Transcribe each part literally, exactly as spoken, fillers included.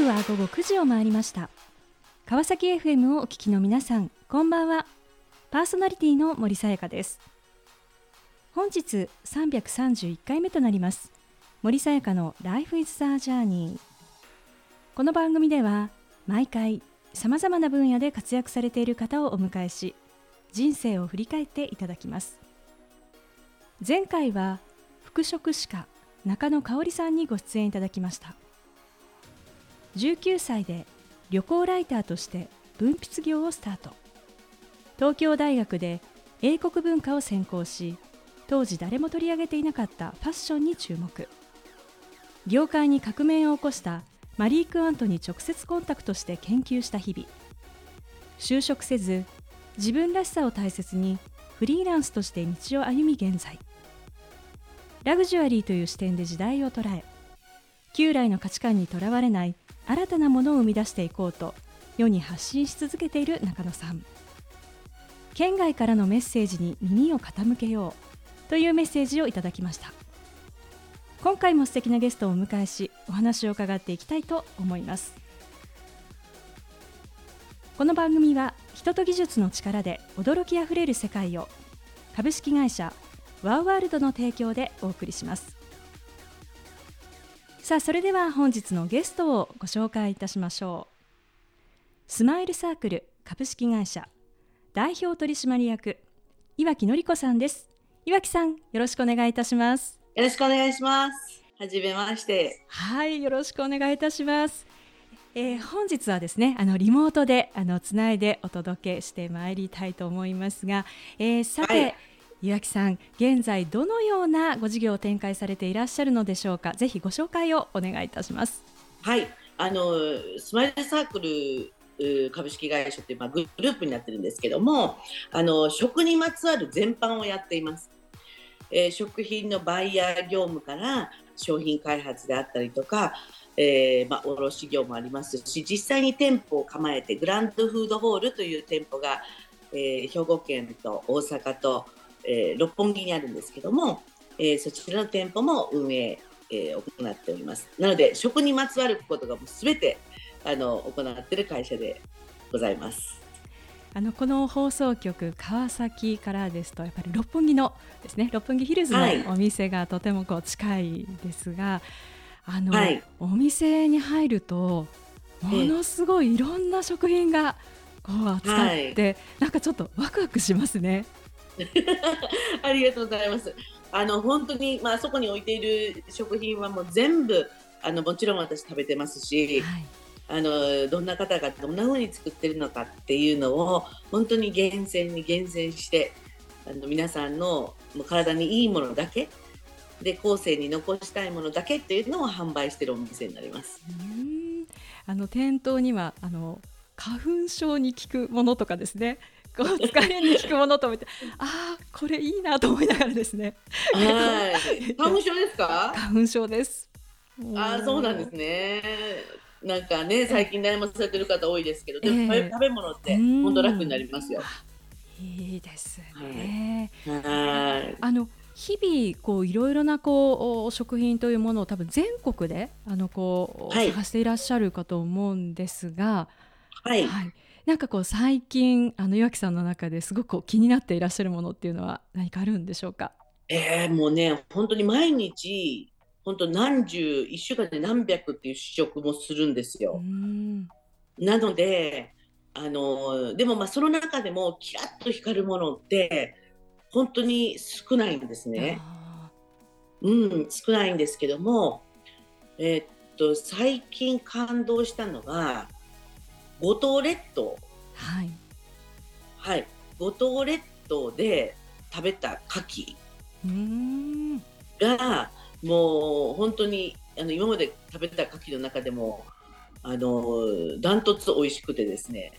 刻は午後くじを回りました。川崎 エフエム をお聞きの皆さん、こんばんは。パーソナリティの森さやかです。本日さんびゃくさんじゅういっかいめとなります森さやかの Life is the Journey。 この番組では毎回さまざまな分野で活躍されている方をお迎えし、人生を振り返っていただきます。前回は服飾史家中野香織さんにご出演いただきました。じゅうきゅうさいで旅行ライターとして文筆業をスタート。東京大学で英国文化を専攻し、当時誰も取り上げていなかったファッションに注目。業界に革命を起こしたマリー・クワントに直接コンタクトして研究した日々。就職せず、自分らしさを大切にフリーランスとして道を歩み現在。ラグジュアリーという視点で時代を捉え、旧来の価値観にとらわれない新たなものを生み出していこうと世に発信し続けている中野さん。県外からのメッセージに耳を傾けようというメッセージをいただきました。今回も素敵なゲストをお迎えし、お話を伺っていきたいと思います。この番組は人と技術の力で驚きあふれる世界を、株式会社ワーワールドの提供でお送りします。さあ、それでは本日のゲストをご紹介いたしましょう。スマイルサークル株式会社代表取締役、岩城典子さんです。岩城さん、よろしくお願いいたします。よろしくお願いします。はじめまして。はい、よろしくお願いいたします。えー、本日はですね、あのリモートであのつないでお届けしてまいりたいと思いますが、えー、さて、はい、岩城さん、現在どのようなご事業を展開されていらっしゃるのでしょうか。ぜひご紹介をお願いいたします。はい、あのスマイルサークル株式会社という、まあ、グループになってるんですけども、あの食にまつわる全般をやっています。えー、食品のバイヤー業務から商品開発であったりとか、えーまあ、卸業もありますし、実際に店舗を構えてグランドフードホールという店舗が、えー、兵庫県と大阪と、えー、六本木にあるんですけども、えー、そちらの店舗も運営、えー、行っております。なので食にまつわることがもう全てあの行っている会社でございます。あのこの放送局川崎からですと、やっぱり六本木のですね、六本木ヒルズのお店がとてもこう近いですが、はい、あの、はい、お店に入るとものすごいいろんな食品がこう扱って、はい、なんかちょっとワクワクしますね。ありがとうございます。あの本当に、まあそこに置いている食品はもう全部、あのもちろん私食べてますし、はい、あのどんな方がどんな風に作ってるのかっていうのを本当に厳選に厳選して、あの皆さんの体にいいものだけで、後世に残したいものだけっていうのを販売してるお店になります。うーん、あの店頭にはあの花粉症に効くものとかですね、こう疲れに効くものと思ってああこれいいなと思いながらですね。はい花粉症ですか？花粉症です。あ、そうなんですね。なんかね、最近悩まされてる方多いですけど、でも、えー、食べ物って本当楽になりますよ。いいですね。はい、あの日々こういろいろなこう食品というものを多分全国であのこう、はい、探していらっしゃるかと思うんですが、はいはい、なんかこう最近あの岩城さんの中ですごくこう気になっていらっしゃるものっていうのは何かあるんでしょうか？えー、もうね、本当に毎日本当何十いっしゅうかんで何百っていう試食もするんですよ。うんなのであのでもまあその中でもキラッと光るものって本当に少ないんですね。うん少ないんですけども、えー、っと最近感動したのが五島列島、はいはい五島列島で食べた牡蠣がもう本当にあの今まで食べた牡蠣の中でもあのダントツ美味しくてですね、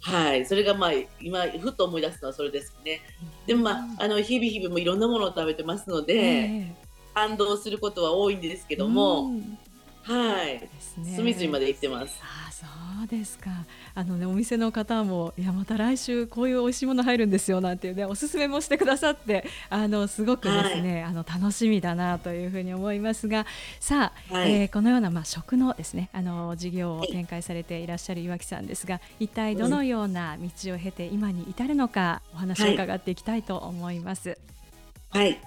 はい、それがまあ今ふと思い出すのはそれですね。でもまああの日々日々もいろんなものを食べてますので、えー、感動することは多いんですけども、うんはい、ね、隅々まで行ってます。あ、そうですか。あの、ね、お店の方もいやまた来週こういう美味しいもの入るんですよなんていうねおすすめもしてくださってあのすごくですね、はい、あの楽しみだなというふうに思いますが、さあ、はい、えー、このような、まあ、食のですねあの事業を展開されていらっしゃる岩城さんですが、一体どのような道を経て今に至るのかお話を伺っていきたいと思います。はい、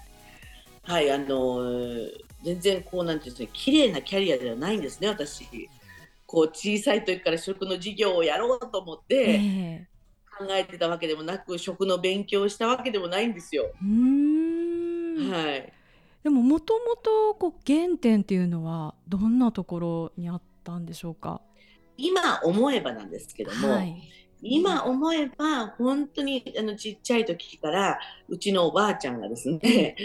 はい、あのー全然こうなんていうんですね、綺麗なキャリアではないんですね。私こう小さい時から食の事業をやろうと思って考えてたわけでもなく、食の勉強をしたわけでもないんですよ。うーん、はい、でももともとこう原点っていうのはどんなところにあったんでしょうか？今思えばなんですけども、はい、今思えば本当にあのちっちゃい時からうちのおばあちゃんがですね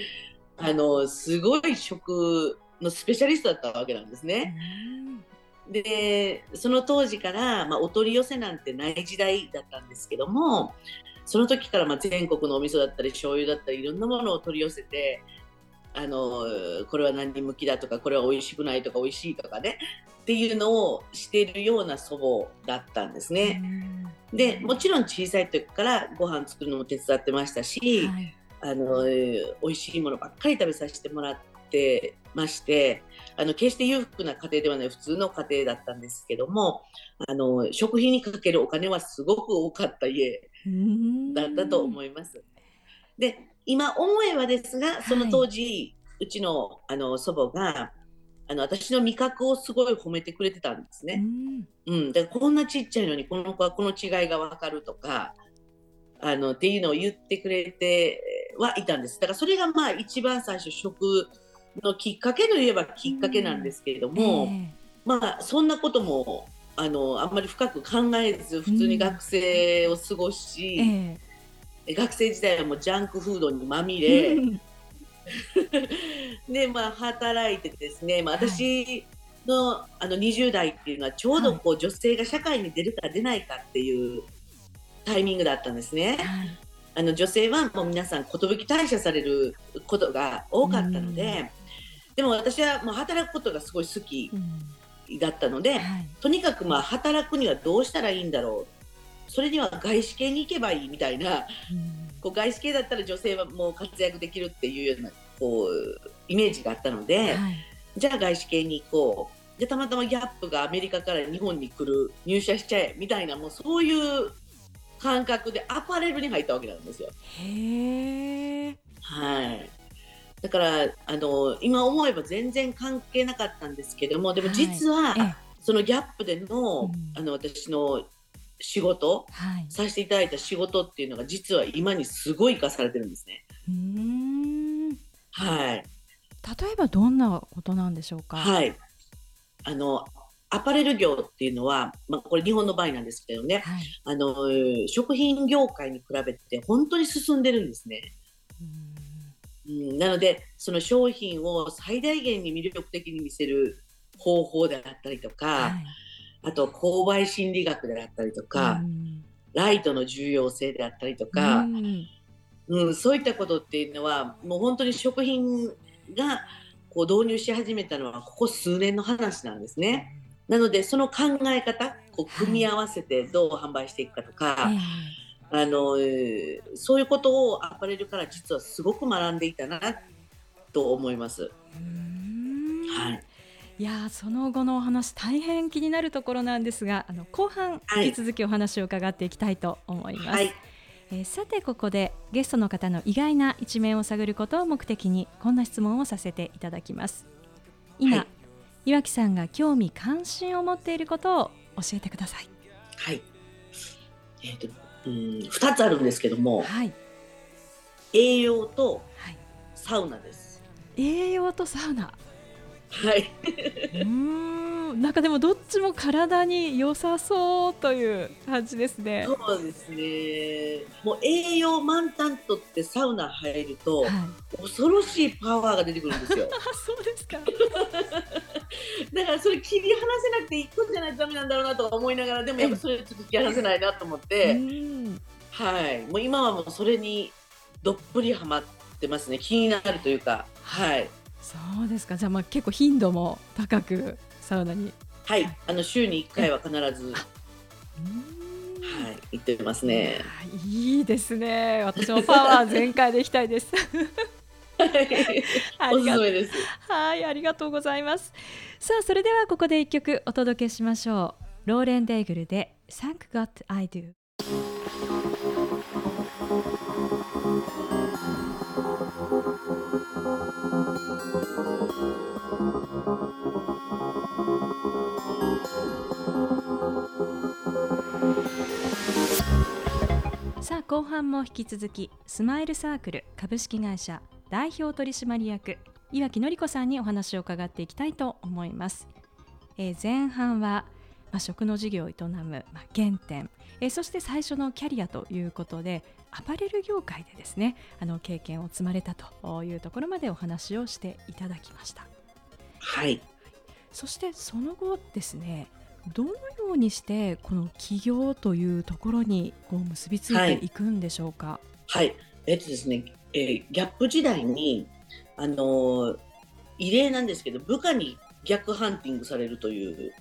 あのすごい食のスペシャリストだったわけなんですね。でその当時から、まあ、お取り寄せなんてない時代だったんですけども、その時から、まあ、全国のお味噌だったり醤油だったりいろんなものを取り寄せて、あのこれは何向きだとかこれは美味しくないとか美味しいとかねっていうのをしているような祖母だったんですね。でもちろん小さい時からご飯作るのも手伝ってましたし、はい、あの美味しいものばっかり食べさせてもらってまして、あの決して裕福な家庭ではない普通の家庭だったんですけども、あの食費にかけるお金はすごく多かった家だったと思います。で今思えばですが、その当時、はい、うち の, あの祖母があの私の味覚をすごい褒めてくれてたんですね。うん、うん、だからこんなちっちゃいのにこの子はこの違いが分かるとかあのっていうのを言ってくれてはいたんです。だからそれがまあ一番最初食のきっかけといえばきっかけなんですけれども、うん、えー、まあそんなこともあのあんまり深く考えず普通に学生を過ごし、うん、えー、学生時代はもうジャンクフードにまみれ、うん、でまあ働いてですね、まあ、私の、はい、あのにじゅう代っていうのはちょうどこう、はい、女性が社会に出るか出ないかっていうタイミングだったんですね。はい、あの女性はもう皆さん寿退社されることが多かったので、うん、でも私はもう働くことがすごい好きだったので、うん、はい、とにかくまあ働くにはどうしたらいいんだろう、それには外資系に行けばいいみたいな、うん、こう外資系だったら女性はもう活躍できるっていうようなこうイメージがあったので、はい、じゃあ外資系に行こう、でたまたまギャップがアメリカから日本に来る、入社しちゃえみたいな、もうそういう感覚でアパレルに入ったわけなんですよ。へー、はい、だからあの今思えば全然関係なかったんですけども、でも実は、はい、そのギャップでの、うん、あの私の仕事、はい、させていただいた仕事っていうのが実は今にすごい活かされてるんですね。うーん、はい、例えばどんなことなんでしょうか？はい、あのアパレル業っていうのは、まあ、これ日本の場合なんですけどね、はい、あの食品業界に比べて本当に進んでるんですね。うん、なのでその商品を最大限に魅力的に見せる方法であったりとか、はい、あと購買心理学であったりとか、ライトの重要性であったりとか、うん、うん、そういったことっていうのはもう本当に食品がこう導入し始めたのはここ数年の話なんですね。なのでその考え方を組み合わせてどう販売していくかとか、はい、あのそういうことをアパレルから実はすごく学んでいたなと思います。うーん、はい、いやその後のお話大変気になるところなんですが、あの後半引き続きお話を伺っていきたいと思います。はいはい、えー、さてここでゲストの方の意外な一面を探ることを目的にこんな質問をさせていただきます。今、はい、岩城さんが興味関心を持っていることを教えてください。はい、えーと、うーん、ふたつあるんですけども、はい、栄養とサウナです。はい、栄養とサウナ。はい。うーん、なんかでもどっちも体に良さそうという感じですね。そうですね。もう栄養満タンとってサウナ入ると、はい、恐ろしいパワーが出てくるんですよ。そうですか。だからそれ切り離せなくていくんじゃないとダメなんだろうなと思いながら、でもやっぱそれちょっと切り離せないなと思って、うん、はい、もう今はもうそれにどっぷりハマってますね。気になるというか、はい。そうですか。じゃあまあ結構頻度も高くサウナに。はい、はい、あの週にいっかいは必ず、はい、行ってますね。いいですね。私もパワー全開で行きたいですおすすめです。はい、ありがとうございます。さあ、それではここでいっきょくお届けしましょう。ローレン・デイグルで Thank God I Do。 さあ、後半も引き続きスマイルサークル株式会社代表取締役岩城典子さんにお話を伺っていきたいと思います。えー、前半はまあ、食の事業を営む、まあ、原点、えー、そして最初のキャリアということでアパレル業界でですね、あの経験を積まれたというところまでお話をしていただきました。はい。そしてその後ですね、どのようにしてこの起業というところにこう結びついていくんでしょうか。はい、はい、えっとですね、えー、ギャップ時代に、あのー、異例なんですけど部下に逆ハンティングされるという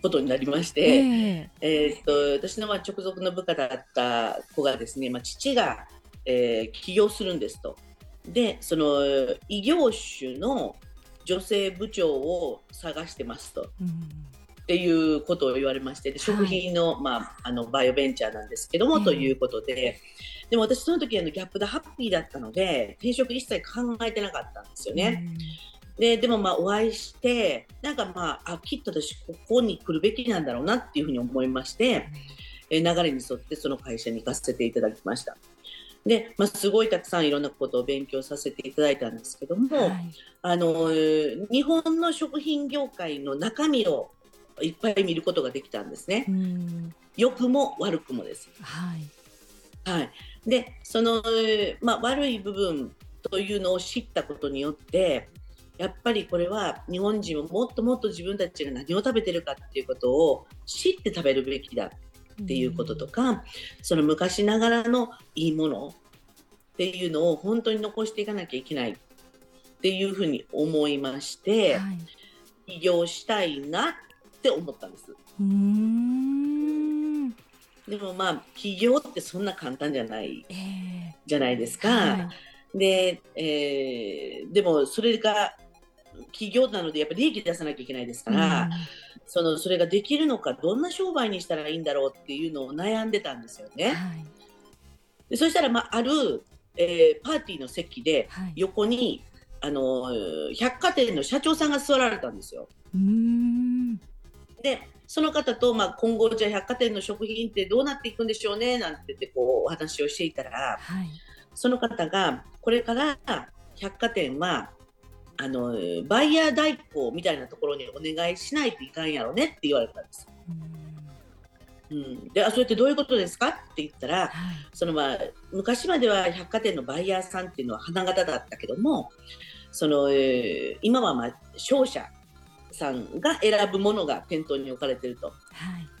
ことになりまして、えーえー、っと私のまあ直属の部下だった子がですね、まあ、父が、えー、起業するんですと。で、その異業種の女性部長を探してますと、うん、っていうことを言われまして、で食品の、はい、まあ、あのバイオベンチャーなんですけども、えー、ということで、でも私その時あのギャップでハッピーだったので転職一切考えてなかったんですよね。うん。で, でもまあお会いしてなんか、まあ、あきっと私ここに来るべきなんだろうなっていうふうに思いまして、うん、流れに沿ってその会社に行かせていただきました。で、まあ、すごいたくさんいろんなことを勉強させていただいたんですけども、はい、あの日本の食品業界の中身をいっぱい見ることができたんですね。良くも悪くもです、はいはい。で、その、まあ、悪い部分というのを知ったことによってやっぱりこれは日本人はもっともっと自分たちが何を食べてるかっていうことを知って食べるべきだっていうこととか、うん、その昔ながらのいいものっていうのを本当に残していかなきゃいけないっていうふうに思いまして、はい、起業したいなって思ったんです。うーん。でもまあ起業ってそんな簡単じゃない、えー、じゃないですか、はい。で、えー、でもそれが企業なのでやっぱり利益出さなきゃいけないですから、うん、そのそれができるのかどんな商売にしたらいいんだろうっていうのを悩んでたんですよね、はい。でそしたら、まあ、ある、えー、パーティーの席で横に、はい、あの百貨店の社長さんが座られたんですよ。うーん。でその方と、まあ、今後じゃあ百貨店の食品ってどうなっていくんでしょうねなんて言ってこうお話をしていたら、はい、その方がこれから百貨店はあのバイヤー代行みたいなところにお願いしないといかんやろねって言われたんです。うん、で、あ、それってどういうことですかって言ったら、はい、そのまあ、昔までは百貨店のバイヤーさんっていうのは花形だったけども、その、えー、今は、まあ、商社さんが選ぶものが店頭に置かれていると、は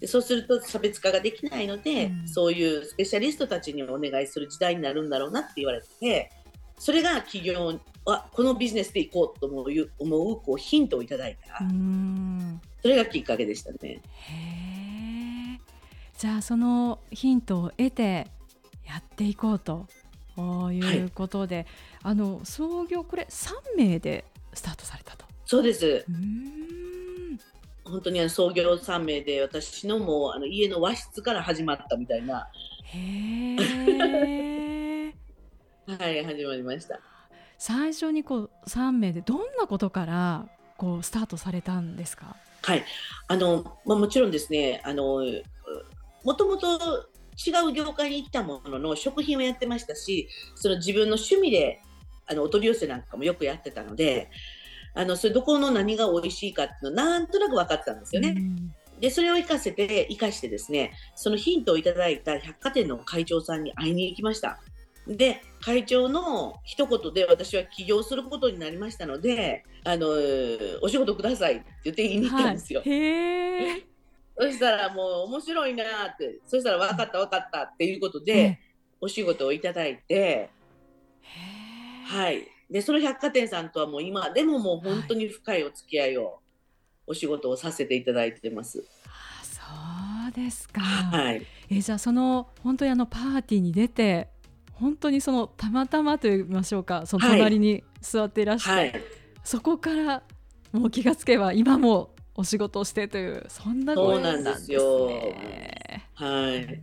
い、でそうすると差別化ができないので、うん、そういうスペシャリストたちにお願いする時代になるんだろうなって言われて、それが企業はこのビジネスでいこうと思 う, 思 う, こうヒントをいただいた、うん、それがきっかけでしたね。へ、じゃあそのヒントを得てやっていこうということで、はい、あの創業これさんめいでスタートされたと。そうです。うーん。本当に創業さんめいで私のもうあの家の和室から始まったみたいな。へーはい、始まりました。最初にこうさんめいでどんなことからこうスタートされたんですか。はい、あの、まあ、もちろんですね、あのもともと違う業界に行ったものの食品をやってましたし、その自分の趣味であのお取り寄せなんかもよくやってたので、あのそれどこの何が美味しいかっていうのなんとなく分かってたんですよね。でそれを生かせて生かしてですね、そのヒントをいただいた百貨店の会長さんに会いに行きました。で会長の一言で私は起業することになりましたので、あのお仕事くださいって言って言いに行ったんですよ、はい。へーそしたらもう面白いなって、そしたら分かった分かったっていうことでお仕事をいただいて、へー、はい。でその百貨店さんとはもう今でももう本当に深いお付き合いをお仕事をさせていただいてます。あ、そうですか、はい、えじゃあその本当にあのパーティーに出て本当にそのたまたまと言いましょうか、その隣に座っていらっしゃって、はい、そこからもう気がつけば今もお仕事をしてという、そんなことなんですね。そうなんですよ、はい、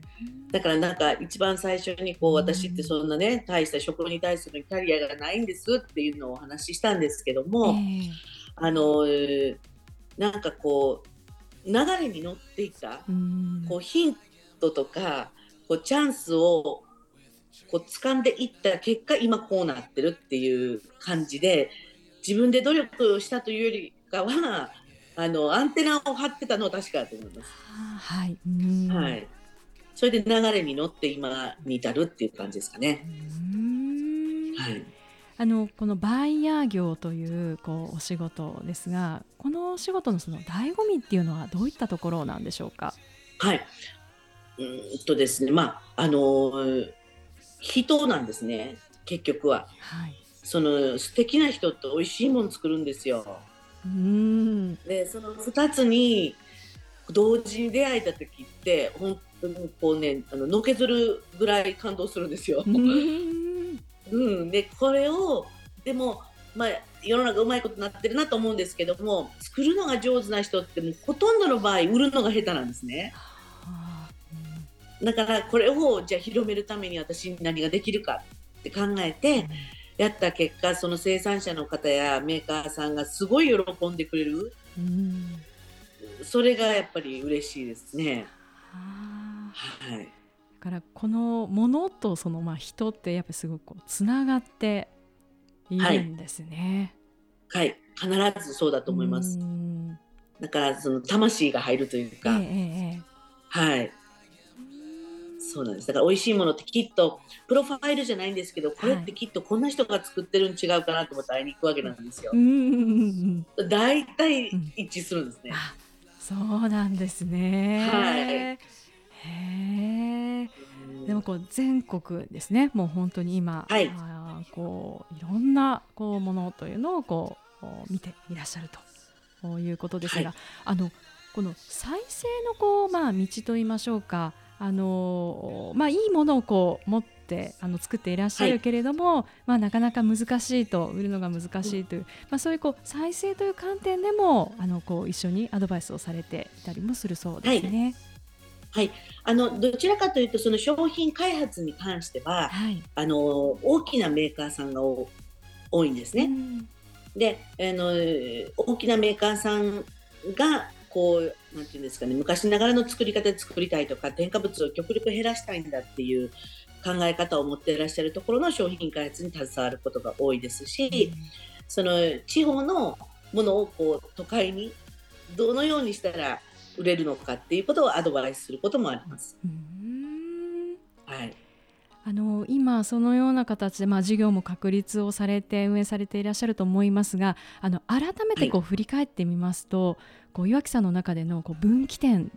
だからなんか一番最初にこう、私ってそんなね大した職に対するキャリアがないんですっていうのをお話ししたんですけども、えー、あのなんかこう流れに乗っていたこうヒントとかこうチャンスをこう掴んでいった結果今こうなってるっていう感じで、自分で努力をしたというよりかはあのアンテナを張ってたのは確かだと思います。はい、うん、はい、それで流れに乗って今に至るっていう感じですかね。うーん、はい、あのこのバイヤー業とい う, こうお仕事ですが、このお仕事 の, その醍醐味っていうのはどういったところなんでしょうか。はい、うんとですね、まああの人なんですね、結局は、はい、その素敵な人と美味しいもの作るんですよ。うん、でそのふたつに同時に出会えた時って本当にこうね、あののけずるぐらい感動するんですよ。うん、うん、でこれをでも、まあ、世の中うまいことなってるなと思うんですけども、作るのが上手な人ってもうほとんどの場合売るのが下手なんですね。だからこれをじゃあ広めるために私に何ができるかって考えてやった結果、その生産者の方やメーカーさんがすごい喜んでくれる、うん、それがやっぱり嬉しいですね。あ、はい、だからこのものとそのまあ人ってやっぱりすごくこうつながっているんですね。はい、はい、必ずそうだと思います。うん、だからその魂が入るというか、ええええ、はい、そうなんです。だから美味しいものってきっとプロファイルじゃないんですけど、これってきっとこんな人が作ってるん違うかなと思って会いに行くわけなんですよ。だいたい一致するんですね、うん、あ、そうなんですね、はい、へー。でもこう全国ですね、もう本当に今、はい、あ、こういろんなこうものというのをこう見ていらっしゃるということですが、はい、あのこの再生のこう、まあ、道といいましょうか、あのまあ、いいものをこう持ってあの作っていらっしゃるけれども、はい、まあ、なかなか難しいと、売るのが難しいという、うん、まあ、そうい う, こう再生という観点でもあのこう一緒にアドバイスをされていたりもするそうですね。はいはい、あのどちらかというとその商品開発に関しては、はい、あの大きなメーカーさんが多いんですね、うん、であの大きなメーカーさんがこうなんていうんですかね、昔ながらの作り方で作りたいとか、添加物を極力減らしたいんだっていう考え方を持っていらっしゃるところの商品開発に携わることが多いですし、うん、その地方のものをこう都会にどのようにしたら売れるのかっていうことをアドバイスすることもあります、うん、はい、あの今そのような形で、まあ、事業も確立をされて運営されていらっしゃると思いますが、あの改めてこう振り返ってみますと、はい、こう岩木さんの中でのこう分岐点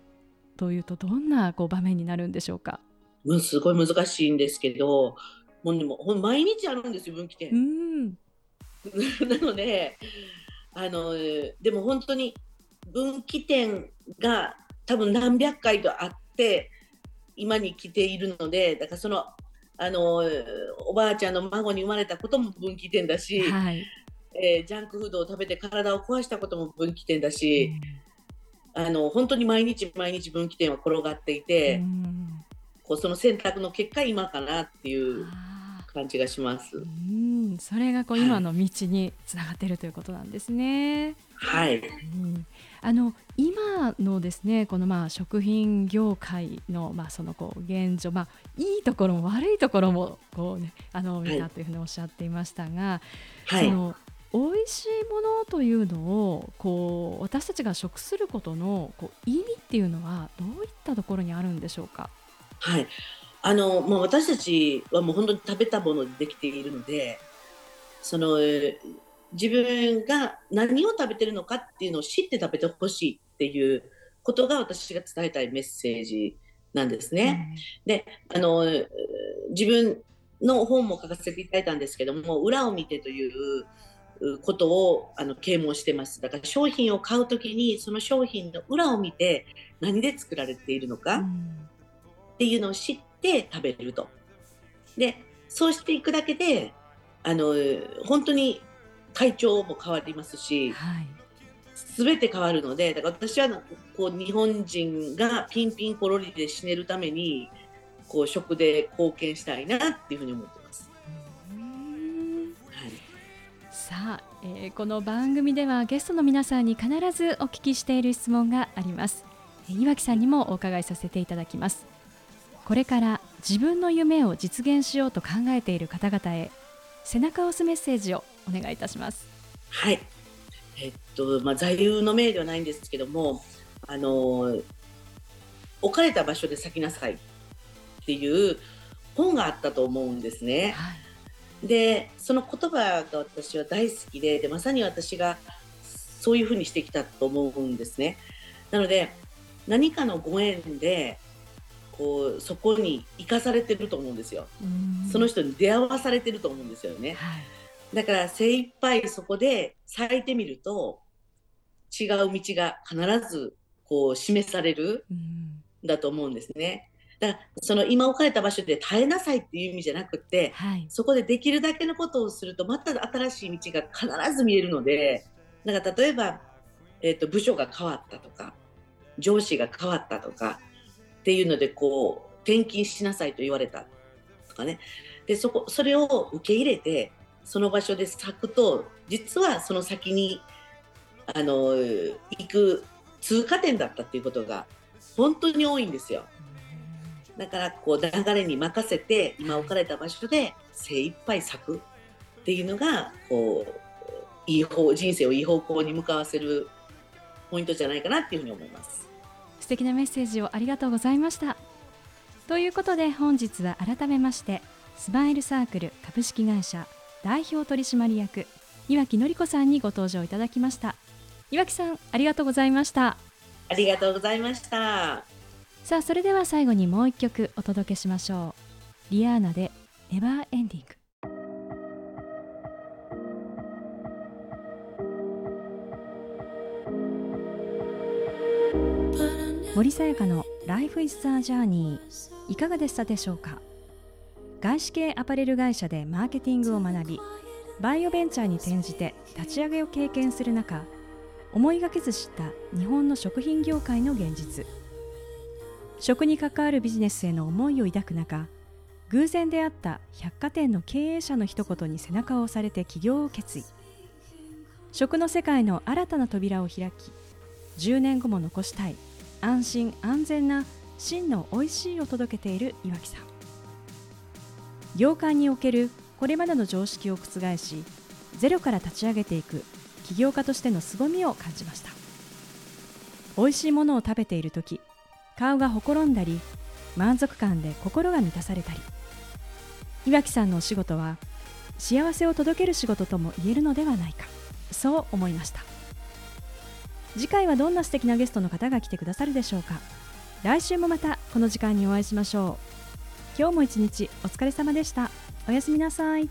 というとどんなこう場面になるんでしょうか。うん、すごい難しいんですけど、もうでも毎日あるんですよ分岐点。うんなのであのでも本当に分岐点が多分何百回とあって今に来ているので、だからそのあのおばあちゃんの孫に生まれたことも分岐点だし。はい、えー、ジャンクフードを食べて体を壊したことも分岐点だし、うん、あの本当に毎日毎日分岐点は転がっていて、うん、こうその選択の結果今かなっていう感じがします。うん、それがこう今の道につながっているということなんですね。はい、うん、あの今のですねこのまあ食品業界のまあそのこう現状、まあいいところも悪いところもこうねあの見たというふうにおっしゃっていましたが、はい、その美味しいものというのをこう私たちが食することのこう意味っていうのはどういったところにあるんでしょうか。はい、あのもう私たちはもう本当に食べたものでできているので、その自分が何を食べてるのかっていうのを知って食べてほしいっていうことが私が伝えたいメッセージなんですね、うん、であの自分の本も書かせていただいたんですけども、裏を見てということをあの啓蒙してます。だから商品を買うときにその商品の裏を見て何で作られているのかっていうのを知って食べると。でそうしていくだけであの本当に体調も変わりますし、はい、全て変わるので。だから私はこう日本人がピンピンコロリで死ねるためにこう食で貢献したいなっていうふうに思ってます。さあ、えー、この番組ではゲストの皆さんに必ずお聞きしている質問があります。岩城さんにもお伺いさせていただきます。これから自分の夢を実現しようと考えている方々へ背中を押すメッセージをお願いいたします。はい、えっとまあ、座右の銘ではないんですけども、あの置かれた場所で咲きなさいっていう本があったと思うんですね、はい。でその言葉が私は大好き で, でまさに私がそういうふうにしてきたと思うんですね。なので何かのご縁でこうそこに生かされてると思うんですよ。その人に出会わされてると思うんですよね、はい。だから精一杯そこで咲いてみると違う道が必ずこう示されるんだと思うんですね。だからその今置かれた場所で耐えなさいっていう意味じゃなくて、はい、そこでできるだけのことをするとまた新しい道が必ず見えるので、なんか例えば、えーと、部署が変わったとか上司が変わったとかっていうのでこう転勤しなさいと言われたとかね。でそこそれを受け入れてその場所で咲くと実はその先にあの行く通過点だったっていうことが本当に多いんですよ。だからこう流れに任せて今置かれた場所で精一杯咲くっていうのがこういい方人生をいい方向に向かわせるポイントじゃないかなっていうふうに思います。素敵なメッセージをありがとうございました。ということで本日は改めましてスマイルサークル株式会社代表取締役岩城典子さんにご登場いただきました。岩城さんありがとうございました。ありがとうございました。さあそれでは最後にもう一曲お届けしましょう。リアーナでネバーエンディング。森さやかの Life is the Journey いかがでしたでしょうか。外資系アパレル会社でマーケティングを学びバイオベンチャーに転じて立ち上げを経験する中、思いがけず知った日本の食品業界の現実、食に関わるビジネスへの思いを抱く中、偶然出会った百貨店の経営者の一言に背中を押されて起業を決意。食の世界の新たな扉を開き、じゅうねんごも残したい安心安全な真のおいしいを届けている岩城さん。業界におけるこれまでの常識を覆し、ゼロから立ち上げていく起業家としての凄みを感じました。おいしいものを食べているとき、顔がほころんだり、満足感で心が満たされたり。岩城さんのお仕事は、幸せを届ける仕事とも言えるのではないか、そう思いました。次回はどんな素敵なゲストの方が来てくださるでしょうか。来週もまたこの時間にお会いしましょう。今日も一日お疲れ様でした。おやすみなさい。